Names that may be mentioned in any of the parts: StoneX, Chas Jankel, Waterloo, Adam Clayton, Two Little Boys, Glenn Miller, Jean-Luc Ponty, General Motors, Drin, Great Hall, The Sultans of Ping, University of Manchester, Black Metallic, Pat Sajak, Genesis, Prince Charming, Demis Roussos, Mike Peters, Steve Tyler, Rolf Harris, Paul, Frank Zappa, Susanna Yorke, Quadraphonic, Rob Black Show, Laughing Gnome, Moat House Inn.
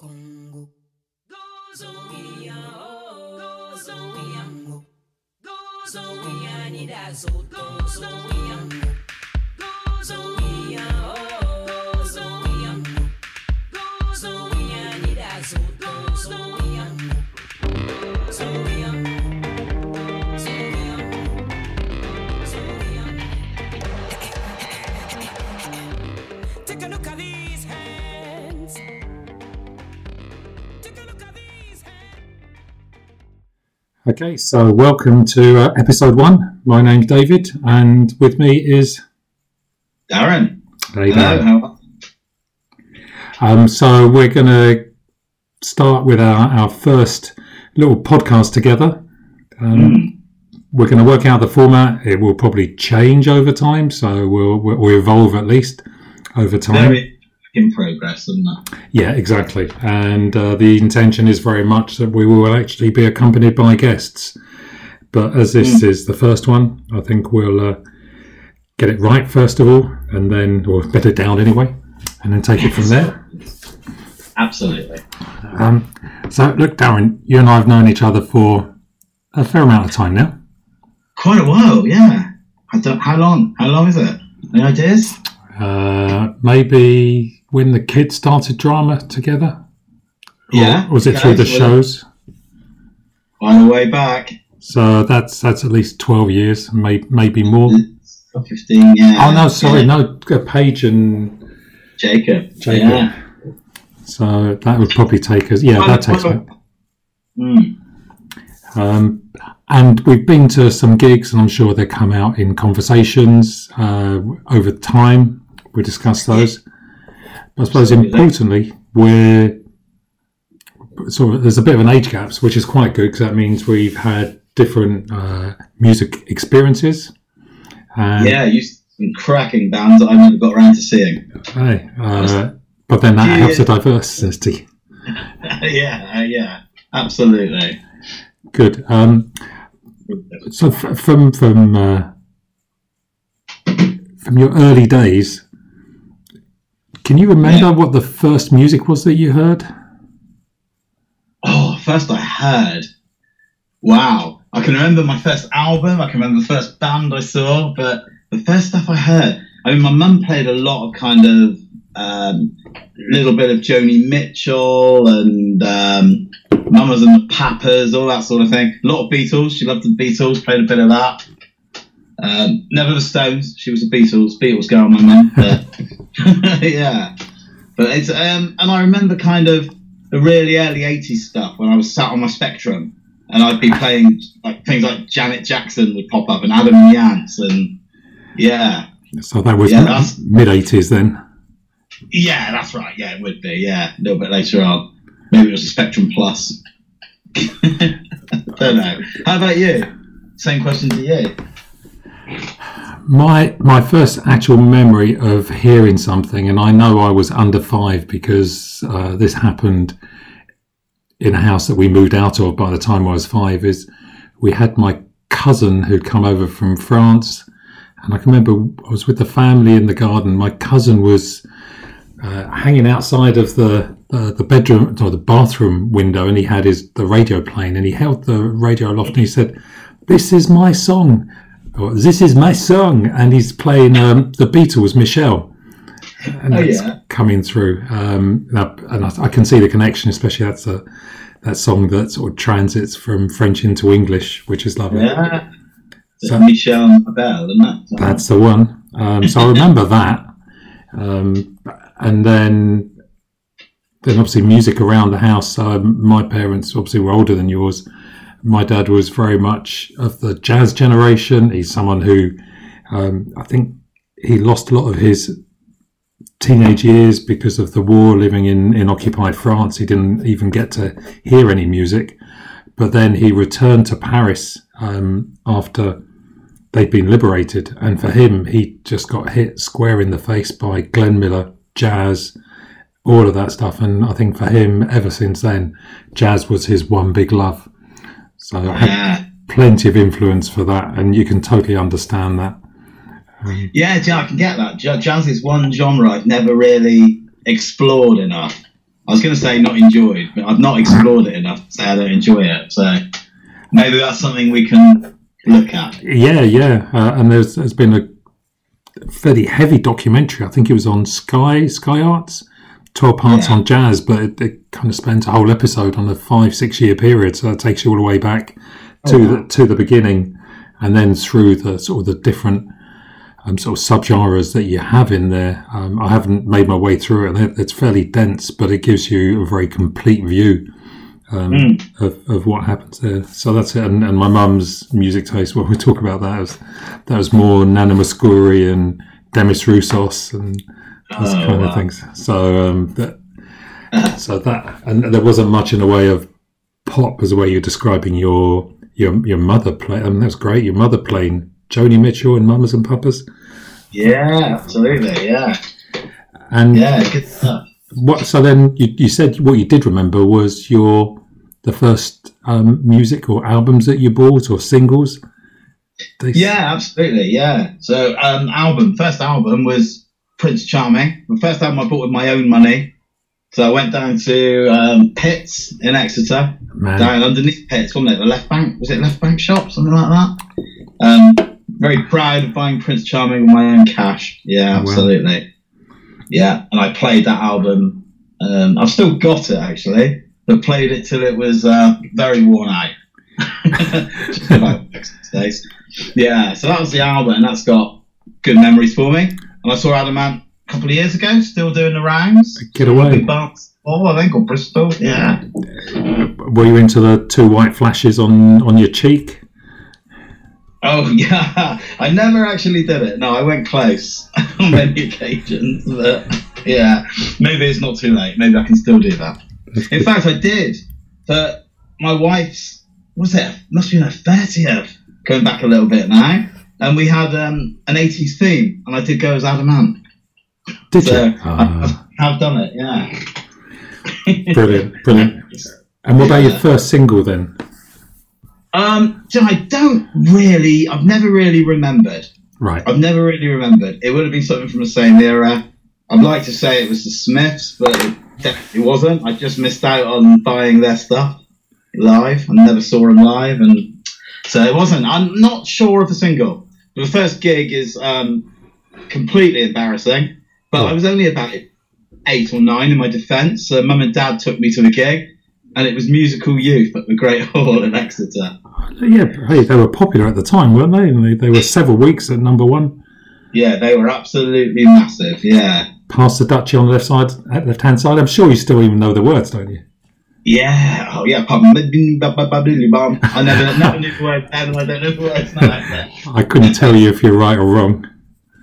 Congo. Okay, so welcome to episode one. My name's David, and with me is Darren. Hello. So we're going to start with our first little podcast together. We're going to work out the format. It will probably change over time, so we'll evolve at least over time. Very in progress, isn't it? Yeah, exactly. And the intention is very much that we will actually be accompanied by guests. But as this is the first one, I think we'll get it right first of all, and then, or bed it down anyway, and then take it from there. Absolutely. So, look, Darren, you and I have known each other for a fair amount of time now. Quite a while, yeah. How long is it? Any ideas? Maybe when the kids started drama together? Or was it through the shows? On the way back. So that's at least 12 years, maybe more. 15, yeah. Oh, no, sorry, Paige and... Jacob. Yeah. So that would probably take us... Yeah, that takes us. And we've been to some gigs, and I'm sure they come out in conversations over time. We discuss those. I suppose importantly, we're sort of, there's a bit of an age gap, which is quite good because that means we've had different music experiences. Yeah, you some cracking bands that I never got around to seeing. Okay, but then that helps the diversity. Yeah, absolutely. Good. So from your early days. Can you remember what the first music was that you heard? Oh, first I heard. Wow. I can remember my first album. I can remember the first band I saw. But the first stuff I heard, I mean, my mum played a lot of kind of little bit of Joni Mitchell and Mamas and the Papas, all that sort of thing. A lot of Beatles. She loved the Beatles, played a bit of that. Never the Stones. She was a Beatles girl, my mum. Yeah, but it's and I remember kind of the really early '80s stuff when I was sat on my Spectrum and I'd be playing like things like Janet Jackson would pop up and Adam Ant and yeah. So that was mid '80s then. Yeah, that's right. Yeah, it would be. Yeah, a little bit later on. Maybe it was a Spectrum Plus. I don't know. How about you? Same question to you. My first actual memory of hearing something, and I know I was under five because this happened in a house that we moved out of by the time I was five, is we had my cousin who'd come over from France, and I can remember I was with the family in the garden. My cousin was hanging outside of the bedroom or the bathroom window, and he had the radio playing, and he held the radio aloft, and he said, "This is my song." This is my song, and he's playing the Beatles, Michelle, and it's coming through. And I can see the connection, especially that's that song that sort of transits from French into English, which is lovely. Yeah, so, Michelle Bell, and that's the one. So I remember that, and then obviously music around the house. My parents obviously were older than yours. My dad was very much of the jazz generation. He's someone who, I think he lost a lot of his teenage years because of the war, living in occupied France. He didn't even get to hear any music. But then he returned to Paris after they'd been liberated. And for him, he just got hit square in the face by Glenn Miller, jazz, all of that stuff. And I think for him, ever since then, jazz was his one big love. So I had plenty of influence for that, and you can totally understand that. Yeah, I can get that. Jazz is one genre I've never really explored enough. I was going to say not enjoyed, but I've not explored it enough to say I don't enjoy it. So maybe that's something we can look at. Yeah, yeah. And there's been a fairly heavy documentary. I think it was on Sky Arts, 12 parts on jazz, but it kind of spends a whole episode on a 5-6 year period. So that takes you all the way back to the beginning, and then through the sort of the different sort of subgenres that you have in there. I haven't made my way through it, and it's fairly dense, but it gives you a very complete view of what happens there. So that's it. And my mum's music taste, when we talk about that was more Nana Mouskouri and Demis Roussos and those kind of things. So and there wasn't much in the way of pop as the way you're describing your mother play. I mean, that's great. Your mother playing Joni Mitchell and Mamas and Papas. Yeah, absolutely. Yeah. And yeah, good stuff. So then you said what you did remember was the first music or albums that you bought or singles. Yeah, absolutely. Yeah. So first album was Prince Charming. The first album I bought with my own money. So I went down to Pitts in Exeter, down underneath Pitts, wasn't it? The Left Bank, was it Left Bank shop, something like that? Very proud of buying Prince Charming with my own cash. Yeah, absolutely. Wow. Yeah, and I played that album. I've still got it, actually, but played it till it was very worn out. Just about 6 days. Yeah, so that was the album, and that's got good memories for me. And I saw Adam Ant a couple of years ago, still doing the rounds. Get away. I think, or Bristol, yeah. Were you into the two white flashes on your cheek? Oh, yeah. I never actually did it. No, I went close on many occasions. But, yeah, maybe it's not too late. Maybe I can still do that. In fact, I did. But my wife's, must be her 30th, going back a little bit now. And we had an 80s theme, and I did go as Adam Ant. Did so you? I've done it, yeah. Brilliant. And what about your first single then? So I've never really remembered. Right. I've never really remembered. It would have been something from the same era. I'd like to say it was the Smiths, but it definitely wasn't. I just missed out on buying their stuff live. I never saw them live, and so it wasn't. I'm not sure of a single. The first gig is completely embarrassing. But I was only about 8 or 9 in my defence. So Mum and Dad took me to the gig, and it was Musical Youth at the Great Hall in Exeter. Yeah, hey, they were popular at the time, weren't they? And they were several weeks at number 1. Yeah, they were absolutely massive, yeah. Past the Duchy on the left-hand side. I'm sure you still even know the words, don't you? Yeah, oh yeah. I never knew the words then, and I don't know the words now. I couldn't tell you if you're right or wrong.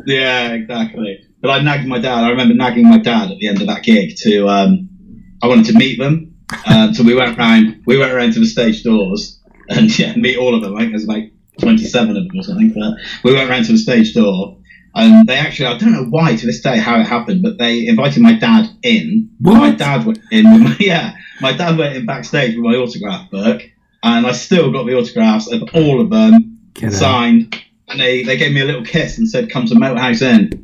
Yeah, exactly. But I nagged my dad. I remember nagging my dad at the end of that gig to. I wanted to meet them, so we went round. We went around to the stage doors and meet all of them. I think there's about 27 of them or something. But we went round to the stage door, and they actually, I don't know why to this day how it happened, but they invited my dad in. What? My dad went in. My dad went in backstage with my autograph book, and I still got the autographs of all of them signed. And they gave me a little kiss and said, "Come to Moat House Inn."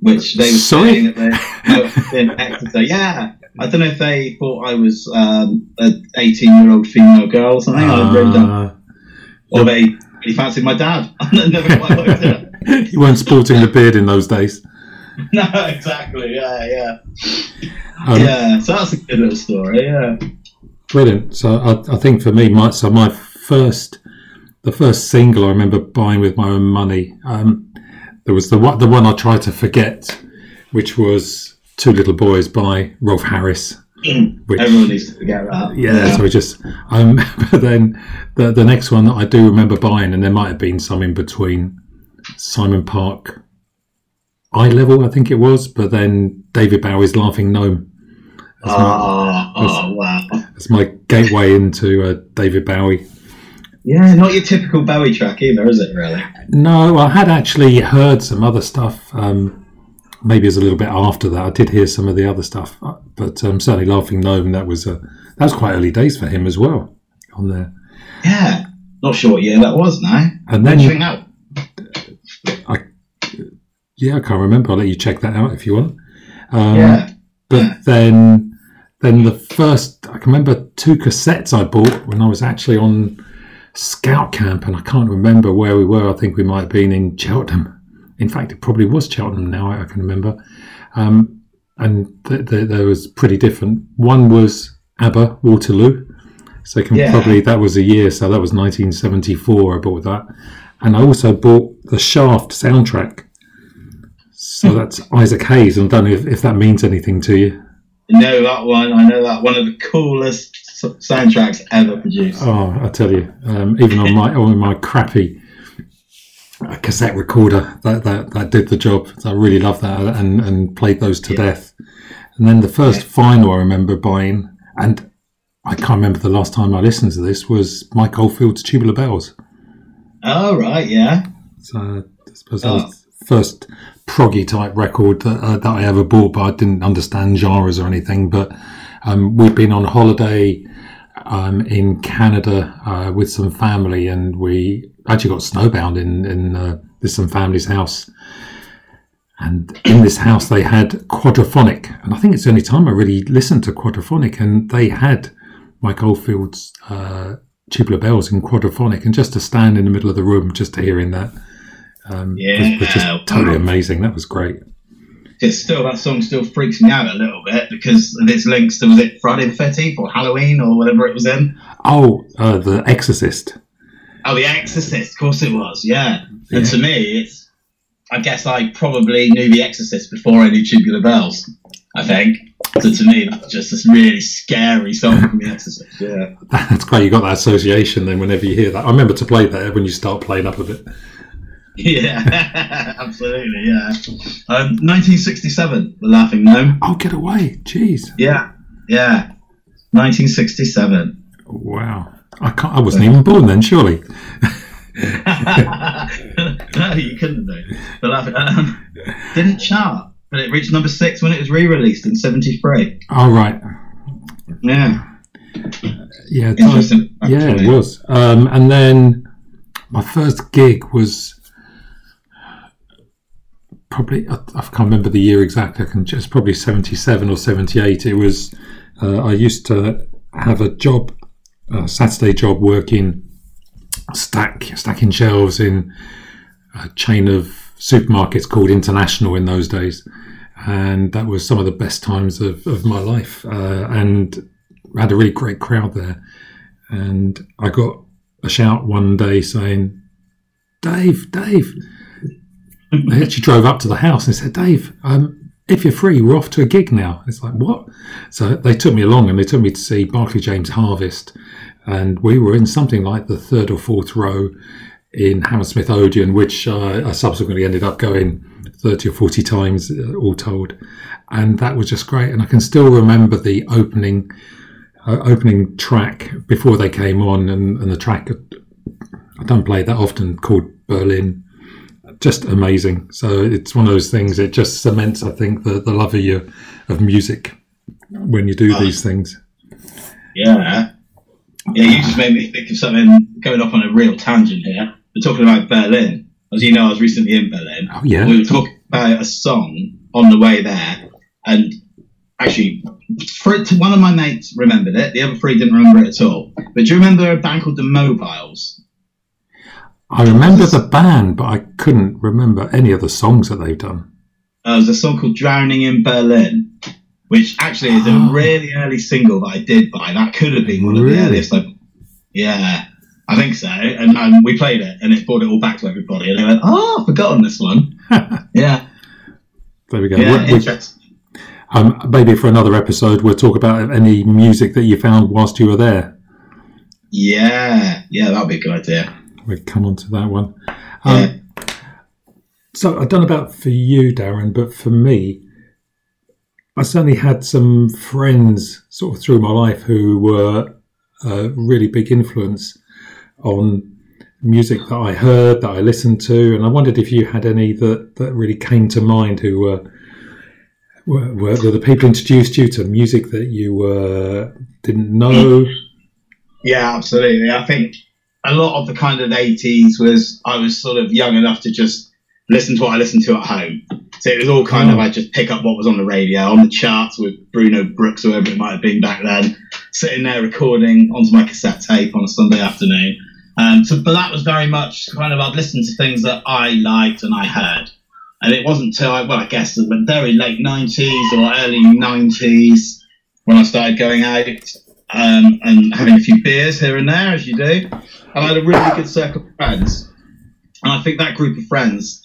Which they were saying that they in Exeter. Yeah, I don't know if they thought I was an 18-year-old female girl or something. I really don't. Or they really fancied my dad. I never quite worked it. You weren't sporting the beard in those days. No, exactly. Yeah. So that's a good little story. Yeah. Brilliant. So I think for me, my first, the first single I remember buying with my own money. There was the one I tried to forget, which was Two Little Boys by Rolf Harris. Which, everyone needs to forget that. Yeah, so we just... but then the next one that I do remember buying, and there might have been some in between, Simon Park, Eye Level, I think it was, but then David Bowie's Laughing Gnome. Wow. That's my gateway into David Bowie. Yeah, not your typical Bowie track either, is it, really? No, I had actually heard some other stuff. Maybe it was a little bit after that. I did hear some of the other stuff, but certainly Laughing Gnome, that was quite early days for him as well on there. Yeah, not sure what year that was now. And then I can't remember. I'll let you check that out if you want. Then Then the first, I can remember 2 cassettes I bought when I was actually on scout camp, and I can't remember where we were. I think we might have been in Cheltenham. In fact, it probably was Cheltenham now, I can remember. And there was pretty different. One was ABBA, Waterloo. So probably that was a year, so that was 1974 I bought that. And I also bought the Shaft soundtrack. So that's Isaac Hayes. I don't know if that means anything to you. No, that one. I know that. One of the coolest soundtracks ever produced. Oh, I tell you. Even on my crappy cassette recorder, that did the job. I really loved that and played those to death. And then the first vinyl I remember buying, and I can't remember the last time I listened to this, was Mike Oldfield's Tubular Bells. Oh, right, yeah. So I suppose that was the first proggy type record that I ever bought, but I didn't understand genres or anything. But we'd been on holiday in Canada with some family, and we actually got snowbound in some family's house. And in this house, they had Quadraphonic. And I think it's the only time I really listened to Quadraphonic, and they had Mike Oldfield's Tubular Bells in Quadraphonic, and just to stand in the middle of the room just to hearing that was just totally amazing. That was great. It's still, that song still freaks me out a little bit because this links to, was it Friday the 13th or Halloween or whatever it was in? Oh, The Exorcist. Oh, The Exorcist, of course it was, yeah. And to me, it's, I guess I probably knew The Exorcist before I knew Tubular Bells, I think. So to me, that's just this really scary song from The Exorcist. Yeah, that's great. You got that association then whenever you hear that. I remember to play that when you start playing up a bit. Yeah, absolutely. Yeah, 1967, The Laughing Gnome. Oh, get away! Jeez. Yeah, 1967. Wow, I wasn't even born then, surely. No, you couldn't do. The Laughing didn't chart. But it reached number 6 when it was re-released in 73. Oh, right. Yeah. Interesting. Yeah, it was. And then my first gig was probably, I can't remember the year exactly, it's probably 77 or 78. It was, I used to have a job, a Saturday job, working stacking shelves in a chain of supermarkets called International in those days, and that was some of the best times of my life, and I had a really great crowd there, and I got a shout one day saying, Dave. They actually drove up to the house and said, Dave, if you're free, we're off to a gig now. It's like, what? So they took me along, and they took me to see Barclay James Harvest, and we were in something like the 3rd or 4th row in Hammersmith Odeon, which I subsequently ended up going 30 or 40 times all told, and that was just great. And I can still remember the opening track before they came on, and the track, I don't play that often, called Berlin. Just amazing. So it's one of those things, it just cements, I think, the love of music when you do these things. Yeah, you just made me think of something, going off on a real tangent here. We're talking about Berlin. As you know, I was recently in Berlin. Oh, yeah. We were talking about a song on the way there. And actually, one of my mates remembered it. The other 3 didn't remember it at all. But do you remember a band called The Mobiles? I remember the band, but I couldn't remember any of the songs that they've done. There's a song called Drowning in Berlin, which actually is a really early single that I did buy. That could have been one of the earliest. I think so. And we played it, and it brought it all back to everybody. And they went, I've forgotten this one. Yeah. There we go. Yeah, interesting. Maybe for another episode, we'll talk about any music that you found whilst you were there. Yeah, that would be a good idea. We'll come on to that one. So I don't know about for you, Darren, but for me, I certainly had some friends sort of through my life who were a really big influence on music that I heard, that I listened to, and I wondered if you had any that really came to mind who were the people introduced you to music that you didn't know. Yeah, absolutely. I think a lot of the kind of 80s was, I was sort of young enough to just listen to what I listened to at home. So it was all kind of, I just pick up what was on the radio, on the charts with Bruno Brooks or whoever it might have been back then, sitting there recording onto my cassette tape on a Sunday afternoon. But that was very much kind of, I'd listened to things that I liked and I heard. And it wasn't until, I guess, the very late 90s or early 90s when I started going out and having a few beers here and there, as you do. And I had a really good circle of friends. And I think that group of friends,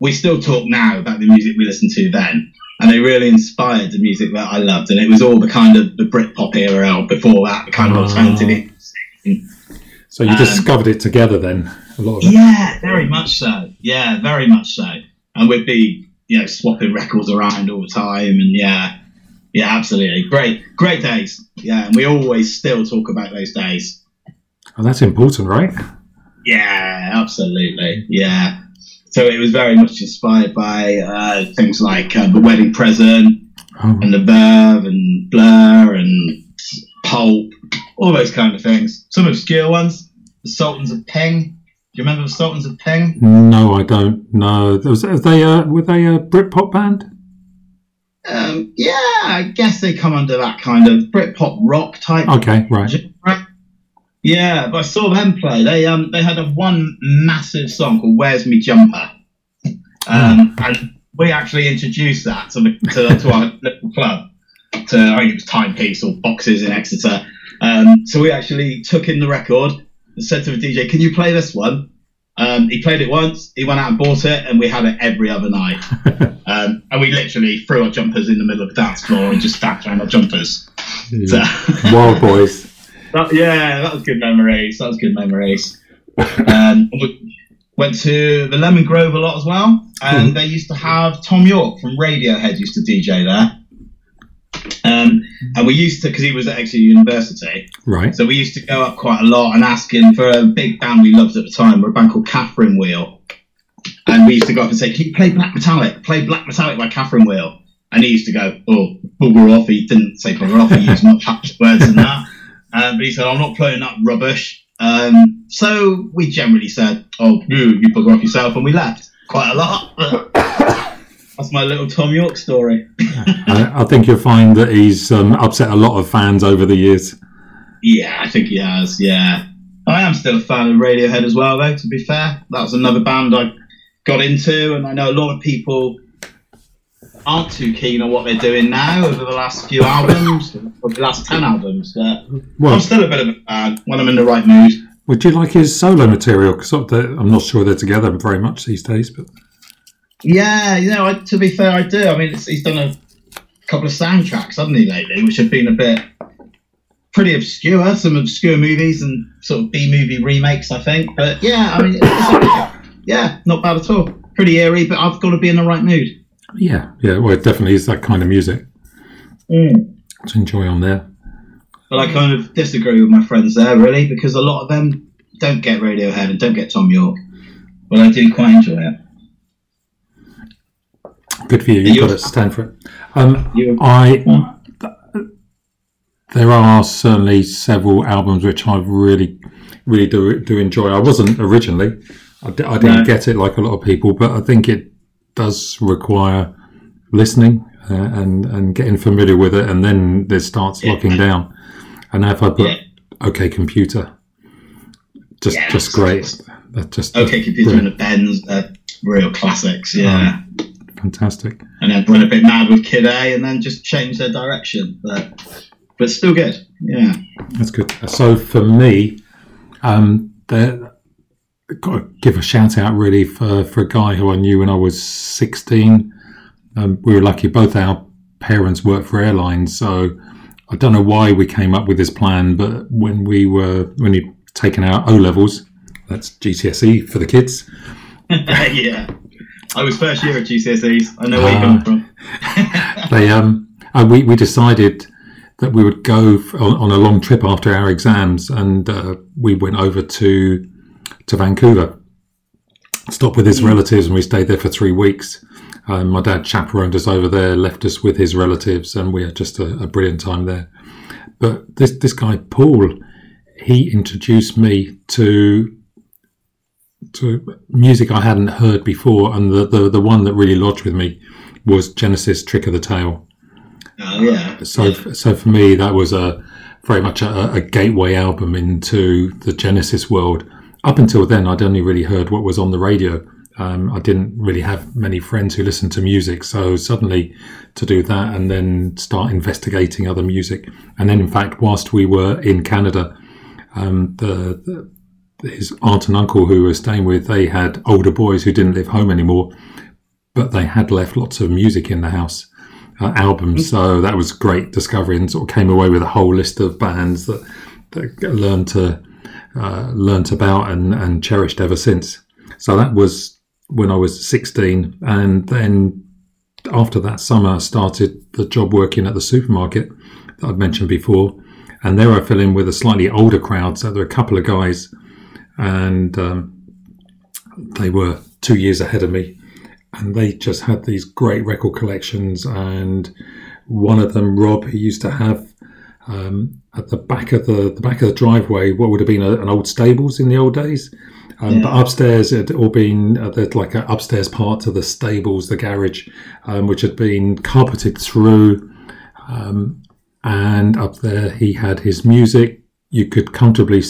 we still talk now about the music we listened to then. And they really inspired the music that I loved. And it was all the kind of the Britpop era, or before that, the kind of alternative. So you discovered it together then, a lot of it? Yeah, very much so. Yeah, very much so. And we'd be, swapping records around all the time. And yeah, absolutely. Great days. Yeah, and we always still talk about those days. And that's important, right? Yeah, absolutely. Yeah. So it was very much inspired by things like The Wedding Present and The Verve and Blur and Pulp, all those kind of things. Some obscure ones, The Sultans of Ping. Do you remember The Sultans of Ping? No, I don't. No. Were they a Britpop band? Yeah, I guess they come under that kind of Britpop rock type. Okay, right. Yeah, but I saw them play. They had one massive song called "Where's Me Jumper," and we actually introduced that to our little club. I think it was Timepiece or Boxes in Exeter. So we actually took in the record and said to the DJ, "Can you play this one?" He played it once. He went out and bought it, and we had it every other night. And we literally threw our jumpers in the middle of the dance floor and just danced around our jumpers. Yeah. So. Wild boys. That was good memories. We went to the Lemon Grove a lot as well, and they used to have Thom Yorke from Radiohead used to DJ there. And we used to, because he was at Exeter University, right? So we used to go up quite a lot and ask him for a big band we loved at the time, a band called Catherine Wheel. And we used to go up and say, "Can you play Black Metallic? Play Black Metallic by Catherine Wheel." And he used to go, "Oh, bugger off." He didn't say bugger off. He used much harsh words than that. But he said, "I'm not playing that rubbish." So we generally said, "Oh, you bugger off yourself," and we left quite a lot. That's my little Thom Yorke story. I think you'll find that he's upset a lot of fans over the years. Yeah, I think he has, yeah. I am still a fan of Radiohead as well, though, to be fair. That was another band I got into, and I know a lot of people aren't too keen on what they're doing now over the last few albums, or the last 10 albums, but I'm still a bit of a fan when I'm in the right mood. Would you like his solo material? Because I'm not sure they're together very much these days. But yeah, to be fair, I do. I mean, he's done a couple of soundtracks, hasn't he, lately, which have been pretty obscure, some obscure movies and sort of B-movie remakes, I think. But yeah, I mean, not bad at all. Pretty eerie, but I've got to be in the right mood. Yeah, well, it definitely is that kind of music to enjoy on there. But I kind of disagree with my friends there, really, because a lot of them don't get Radiohead and don't get Thom Yorke. But I do quite enjoy it. Good for you. You've got to stand for it. There are certainly several albums which I really, really do enjoy. I wasn't originally. I didn't get it like a lot of people, but I think it does require listening and getting familiar with it, and then it starts locking down. And if I put "Okay, Computer," just great. That just "Okay, Computer" and the Bends, they're real classics. Yeah, fantastic. And then went a bit mad with Kid A, and then just changed their direction, but still good. Yeah, that's good. So for me, got to give a shout out really for a guy who I knew when I was 16. We were lucky, both our parents worked for airlines, so I don't know why we came up with this plan, but when he'd taken our O-levels, that's GCSE for the kids. Yeah, I was first year at GCSEs. I know where you come from. We decided that we would go on a long trip after our exams, and we went over to Vancouver, stopped with his relatives, and we stayed there for 3 weeks. My dad chaperoned us over there, left us with his relatives, and we had just a brilliant time there. But this guy Paul, he introduced me to to music I hadn't heard before, and the one that really lodged with me was Genesis' Trick of the Tail. Oh, yeah. So for me, that was very much a gateway album into the Genesis world. Up until then, I'd only really heard what was on the radio. I didn't really have many friends who listened to music, so suddenly to do that and then start investigating other music. And then, in fact, whilst we were in Canada, his aunt and uncle who we were staying with, they had older boys who didn't live home anymore, but they had left lots of music in the house, albums. So that was great discovery, and sort of came away with a whole list of bands that learnt about and cherished ever since. So that was when I was 16, and then after that summer I started the job working at the supermarket that I'd mentioned before, and there I fell in with a slightly older crowd. So there were a couple of guys, and they were 2 years ahead of me, and they just had these great record collections. And one of them, Rob, he used to have at the back of the driveway what would have been an old stables in the old days. Yeah. But upstairs, it had all been like an upstairs part of the stables, the garage, which had been carpeted through. And up there, he had his music. You could comfortably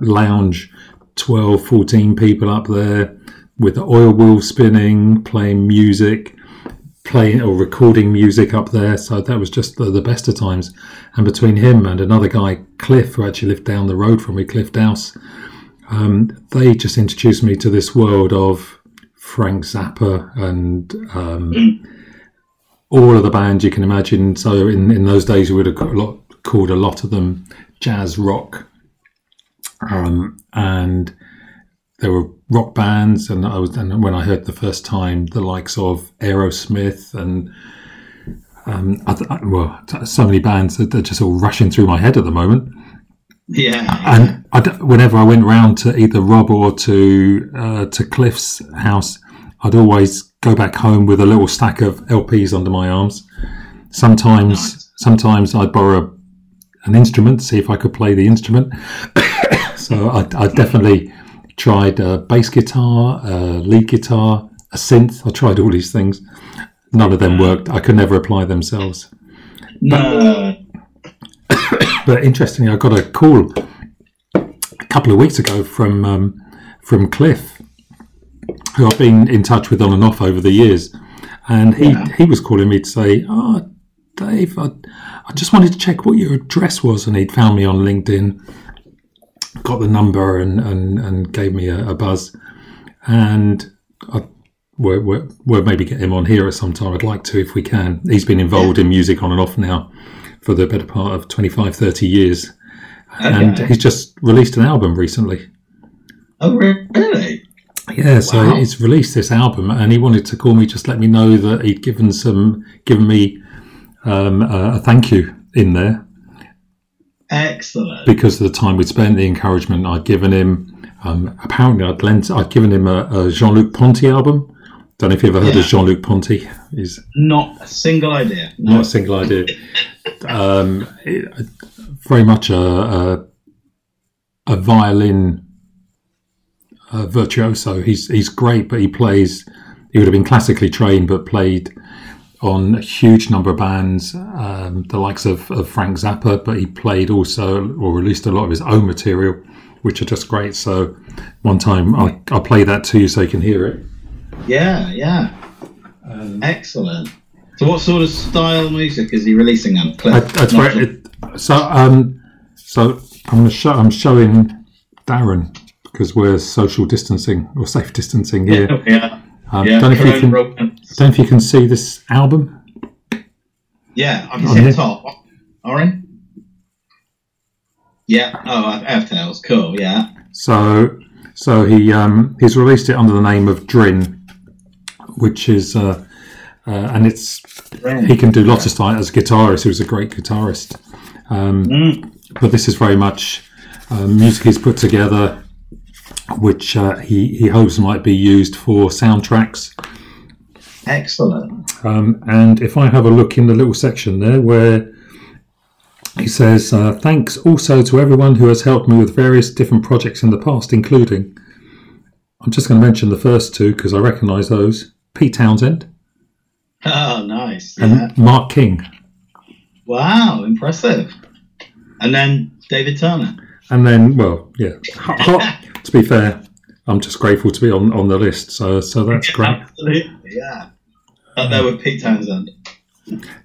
lounge 12, 14 people up there with the oil wheel spinning, recording music up there. So that was just the best of times. And between him and another guy, Cliff, who actually lived down the road from me, Cliff Douse, they just introduced me to this world of Frank Zappa and all of the bands you can imagine. So in those days, we would have called a lot of them jazz rock. And there were rock bands. And when I heard the first time the likes of Aerosmith and so many bands that are just all rushing through my head at the moment. Yeah, and whenever I went round to either Rob or to Cliff's house, I'd always go back home with a little stack of LPs under my arms. Sometimes I'd borrow an instrument, see if I could play the instrument. So I definitely tried a bass guitar, a lead guitar, a synth. I tried all these things. None of them worked. I could never apply themselves. No. But interestingly, I got a call a couple of weeks ago from Cliff, who I've been in touch with on and off over the years, and he was calling me to say, "Oh, Dave, I just wanted to check what your address was," and he'd found me on LinkedIn, got the number, and gave me a buzz, and we'll maybe get him on here at some time. I'd like to, if we can. He's been involved in music on and off now for the better part of 25, 30 years. And he's just released an album recently. Oh, really? Yeah, wow. So he's released this album, and he wanted to call me, just let me know that he'd given me a thank you in there. Excellent. Because of the time we'd spent, the encouragement I'd given him. Apparently, I'd given him a Jean-Luc Ponty album. Don't know if you've ever heard of Jean-Luc Ponty. He's not a single idea. No. Not a single idea. Very much a violin virtuoso. He's great, but he would have been classically trained, but played on a huge number of bands, the likes of Frank Zappa, but he played also, or released a lot of his own material, which are just great. So one time I'll play that to you so you can hear it. Yeah. Excellent. So what sort of style music is he releasing on Cliff? That's right. So I'm showing Darren, because we're social distancing or safe distancing here. Yeah. Don't know if you can see this album. Yeah, I can see the top. Orange? Yeah. Oh, I have tails. Cool, yeah. So he's released it under the name of Drin, which is and it's he can do lots of styles as a guitarist. He was a great guitarist, but this is very much music he's put together, which he hopes might be used for soundtracks. Excellent. And if I have a look in the little section there where he says, "Thanks also to everyone who has helped me with various different projects in the past, including." I'm just going to mention the first two because I recognise those. Pete Townsend. Oh, nice. And Mark King. Wow, impressive. And then David Turner. And then, well, yeah. To be fair, I'm just grateful to be on the list, so that's great. Absolutely, yeah. Up there with Pete Townsend.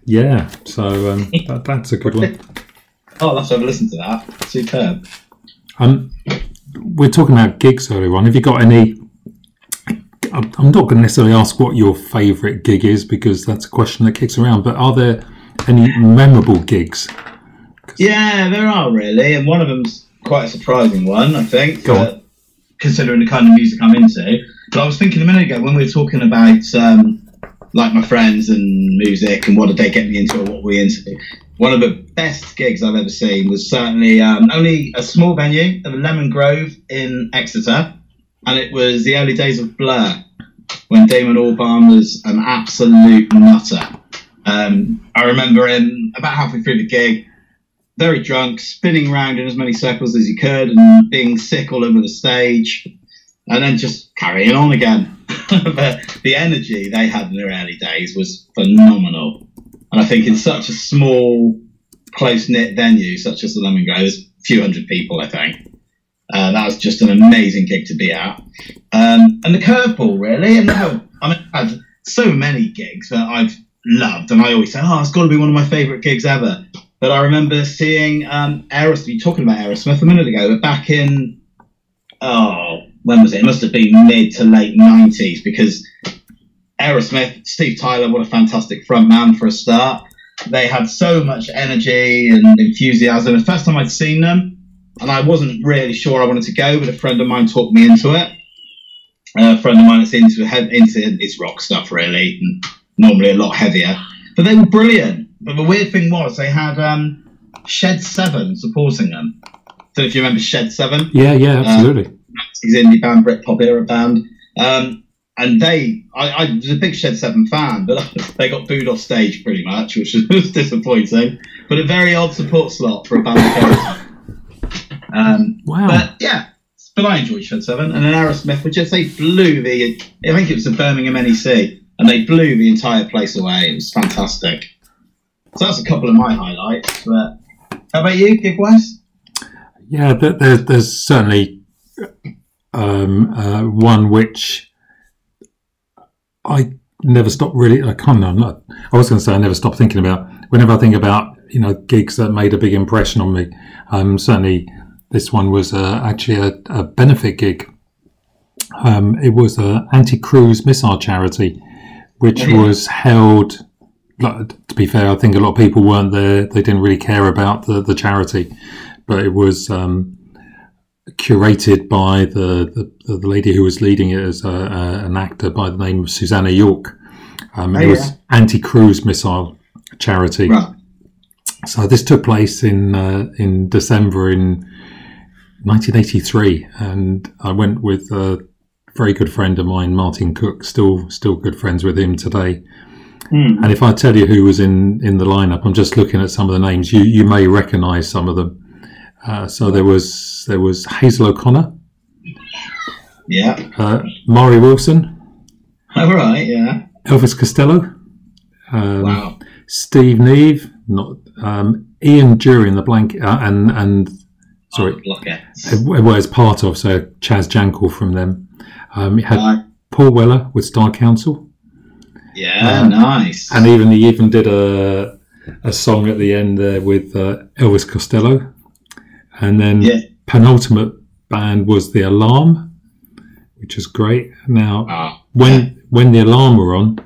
Yeah, so that's a good one. Oh, let's have a listen to that. Superb. We're talking about gigs earlier on. Have you got any... I'm not going to necessarily ask what your favourite gig is because that's a question that kicks around, but are there any memorable gigs? Yeah, there are really, and one of them's quite a surprising one, I think, considering the kind of music I'm into. But I was thinking a minute ago when we were talking about like my friends and music and what did they get me into or what we into. One of the best gigs I've ever seen was certainly only a small venue of Lemon Grove in Exeter, and it was the early days of Blur when Damon Albarn was an absolute nutter. I remember him about halfway through the gig, very drunk, spinning around in as many circles as he could and being sick all over the stage and then just carrying on again. But the energy they had in their early days was phenomenal. And I think in such a small, close-knit venue, such as the Lemon Grove, there's a few hundred people, I think. That was just an amazing gig to be at. And the curveball, really. And now, I mean, I've had so many gigs that I've loved, and I always say, oh, it's got to be one of my favourite gigs ever. But I remember seeing Aerosmith, you talking about Aerosmith a minute ago, but back in, when was it? It must have been mid to late 90s, because Aerosmith, Steve Tyler, what a fantastic front man for a start. They had so much energy and enthusiasm. The first time I'd seen them, and I wasn't really sure I wanted to go, but a friend of mine talked me into it. A friend of mine that's into his rock stuff, really, and normally a lot heavier. But they were brilliant. But the weird thing was they had Shed 7 supporting them. So if you remember Shed 7. Yeah, absolutely. His indie band, Britpop era band. And I was a big Shed 7 fan, but they got booed off stage pretty much, which was disappointing. But a very odd support slot for a band like wow. But yeah, but I enjoyed Shed 7. And then Aerosmith, which they blew I think it was the Birmingham NEC, and they blew the entire place away. It was fantastic. So that's a couple of my highlights. But how about you, gig-wise? Yeah, there's certainly one which I never stopped really. I was going to say I never stopped thinking about. Whenever I think about gigs that made a big impression on me, certainly this one was actually a benefit gig. It was an anti-cruise missile charity, which was held. To be fair, I think a lot of people weren't there. They didn't really care about the charity, but it was curated by the lady who was leading it as an actor by the name of Susanna Yorke. It was anti-cruise missile charity. Right. So this took place in December in 1983, and I went with a very good friend of mine, Martin Cook. Still good friends with him today. And if I tell you who was in the lineup, I'm just looking at some of the names. You may recognise some of them. So there was Hazel O'Connor. Yeah. Maury Wilson. All right, yeah. Elvis Costello. Wow. Steve Neve. Not Ian Dury, the blank and sorry. It was part of so Chas Jankel from them. It had Paul Weller with Star Council. Yeah, nice. And he even did a song at the end there with Elvis Costello. And then penultimate band was The Alarm, which is great. Now, when The Alarm were on,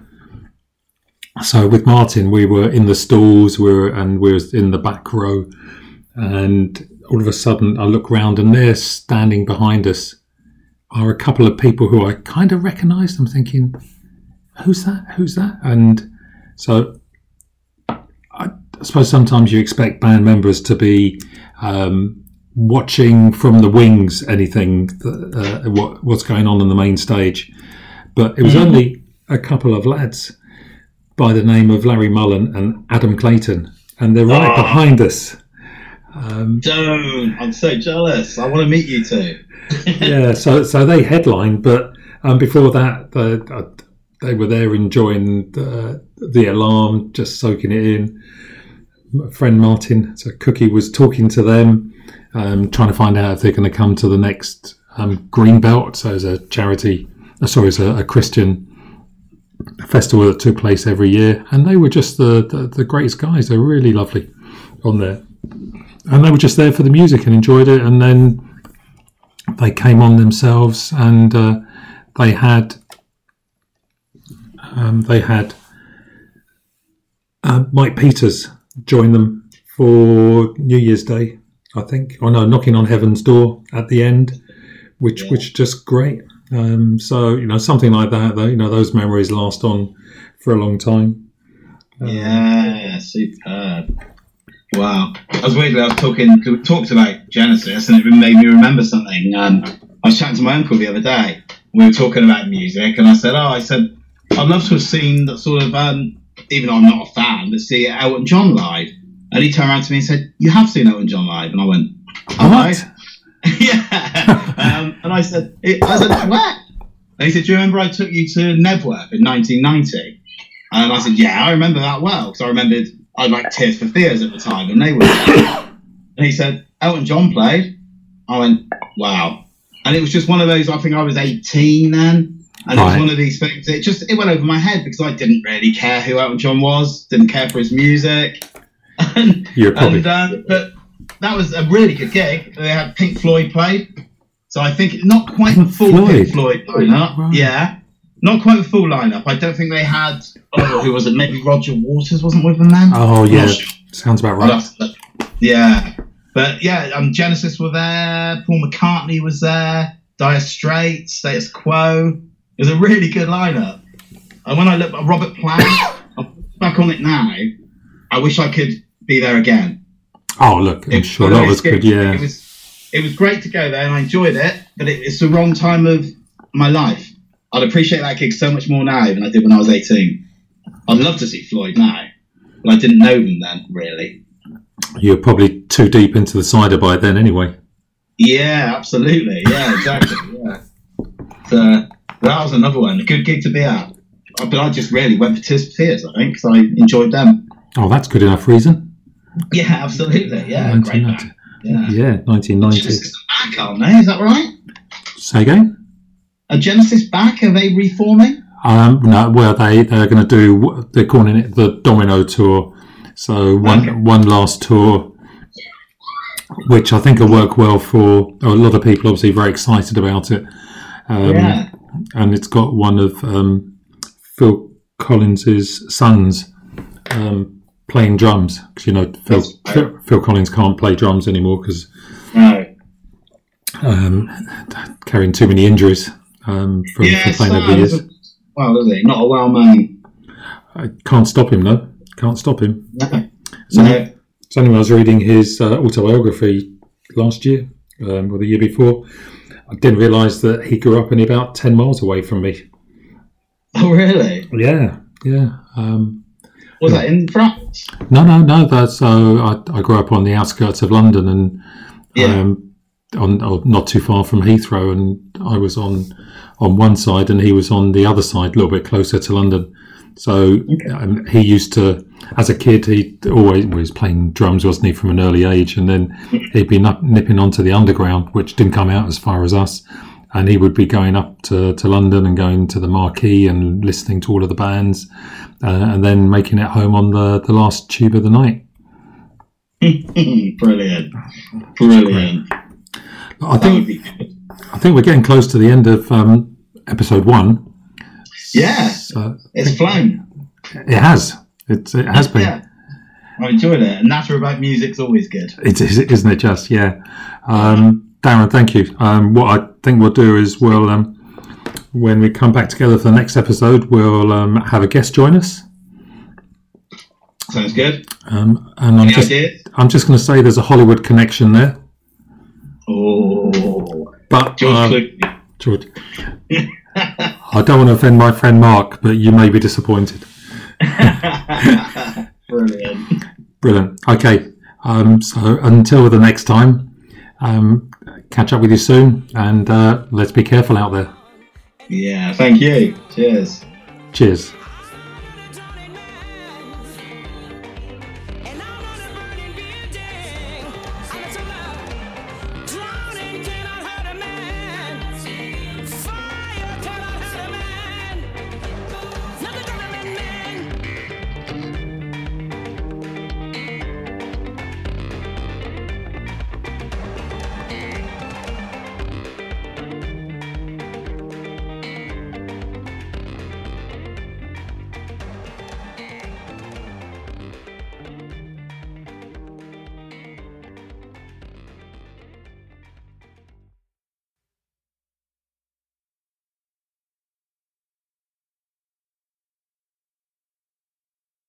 so with Martin, we were in the stalls, we were in the back row. And all of a sudden, I look round and there standing behind us are a couple of people who I kind of recognised. I'm thinking... Who's that? And so I suppose sometimes you expect band members to be watching from the wings anything, what's going on the main stage. But it was only a couple of lads by the name of Larry Mullen and Adam Clayton, and they're right behind us. Don't! I'm so jealous. I want to meet you two. Yeah, so they headlined, but before that, they were there enjoying the Alarm, just soaking it in. My friend Martin, so Cookie, was talking to them, trying to find out if they're going to come to the next Greenbelt. So it's a charity, it's a Christian festival that took place every year, and they were just the greatest guys. They were really lovely on there, and they were just there for the music and enjoyed it. And then they came on themselves, and they had Mike Peters join them for New Year's Day, I think. Oh no, Knocking on Heaven's Door at the end, which just great. So, something like that, though, those memories last on for a long time. Yeah, superb. Wow. I was weirdly, we talked about Genesis, and it made me remember something. I was chatting to my uncle the other day. We were talking about music, and I said, I'd love to have seen that sort of, even though I'm not a fan, but see Elton John live. And he turned around to me and said, "You have seen Elton John live?" And I went, "Oh, what?" Yeah. And I said, "What?" And he said, "Do you remember I took you to Nebworth in 1990? And I said, "Yeah, I remember that well, because I remembered I liked Tears for Fears at the time, and they were there." And he said, "Elton John played." I went, "Wow." And it was just one of those, I think I was 18 then, and It was one of these things, it went over my head, because I didn't really care who Elton John was, didn't care for his music. But that was a really good gig. They had Pink Floyd played. So I think not quite the full Pink Floyd lineup. Right. Yeah, not quite the full lineup. I don't think they had. Oh, who was it? Maybe Roger Waters wasn't with them then. Oh yeah, sounds about right. Yeah, but yeah, Genesis were there. Paul McCartney was there. Dire Straits, Status Quo. It was a really good lineup. And when I look at Robert Plant, I'm back on it now. I wish I could be there again. Oh look, I'm sure that was good. Yeah. It was great to go there, and I enjoyed it, but it's the wrong time of my life. I'd appreciate that gig so much more now than I did when I was 18. I'd love to see Floyd now, but I didn't know them then, really. You were probably too deep into the cider by then anyway. Yeah, absolutely. Yeah, exactly. Yeah. So that was another one. A good gig to be at. But I just really went for Tears for Fears, I think, because I enjoyed them. Oh, that's good enough reason. Yeah, absolutely. Yeah, great. Yeah, 1990. Genesis are back, aren't they? Is that right? Say again? Are Genesis back? Are they reforming? No, well, they're going to do, they're calling it the Domino Tour. So one last tour, which I think will work well for a lot of people, obviously very excited about it. And it's got one of Phil Collins's sons playing drums, because Phil Collins can't play drums anymore because carrying too many injuries from playing over the years. Well, is he not a well man? I can't stop him though. Can't stop him. No. So anyway, I was reading his autobiography last year or the year before. I didn't realise that he grew up only about 10 miles away from me. Oh really? Yeah, yeah. Was that in France? No. I grew up on the outskirts of London, and not too far from Heathrow. And I was on one side, and he was on the other side, a little bit closer to London. So he used to, as a kid, he always was playing drums, wasn't he, from an early age? And then he'd be nipping onto the Underground, which didn't come out as far as us. And he would be going up to London and going to the Marquee and listening to all of the bands and then making it home on the last tube of the night. Brilliant. I think we're getting close to the end of episode one. Yeah, it's flown. It has been. Yeah. I enjoyed it. And natter about music's always good. It is, isn't it just? Yeah. Darren, thank you. What I think we'll do is we'll, when we come back together for the next episode, we'll have a guest join us. Sounds good. And I'm just going to say there's a Hollywood connection there. Oh, but George, I don't want to offend my friend Mark, but you may be disappointed. Brilliant. Okay. So until the next time, catch up with you soon, and let's be careful out there. Yeah, thank you. Cheers. Cheers.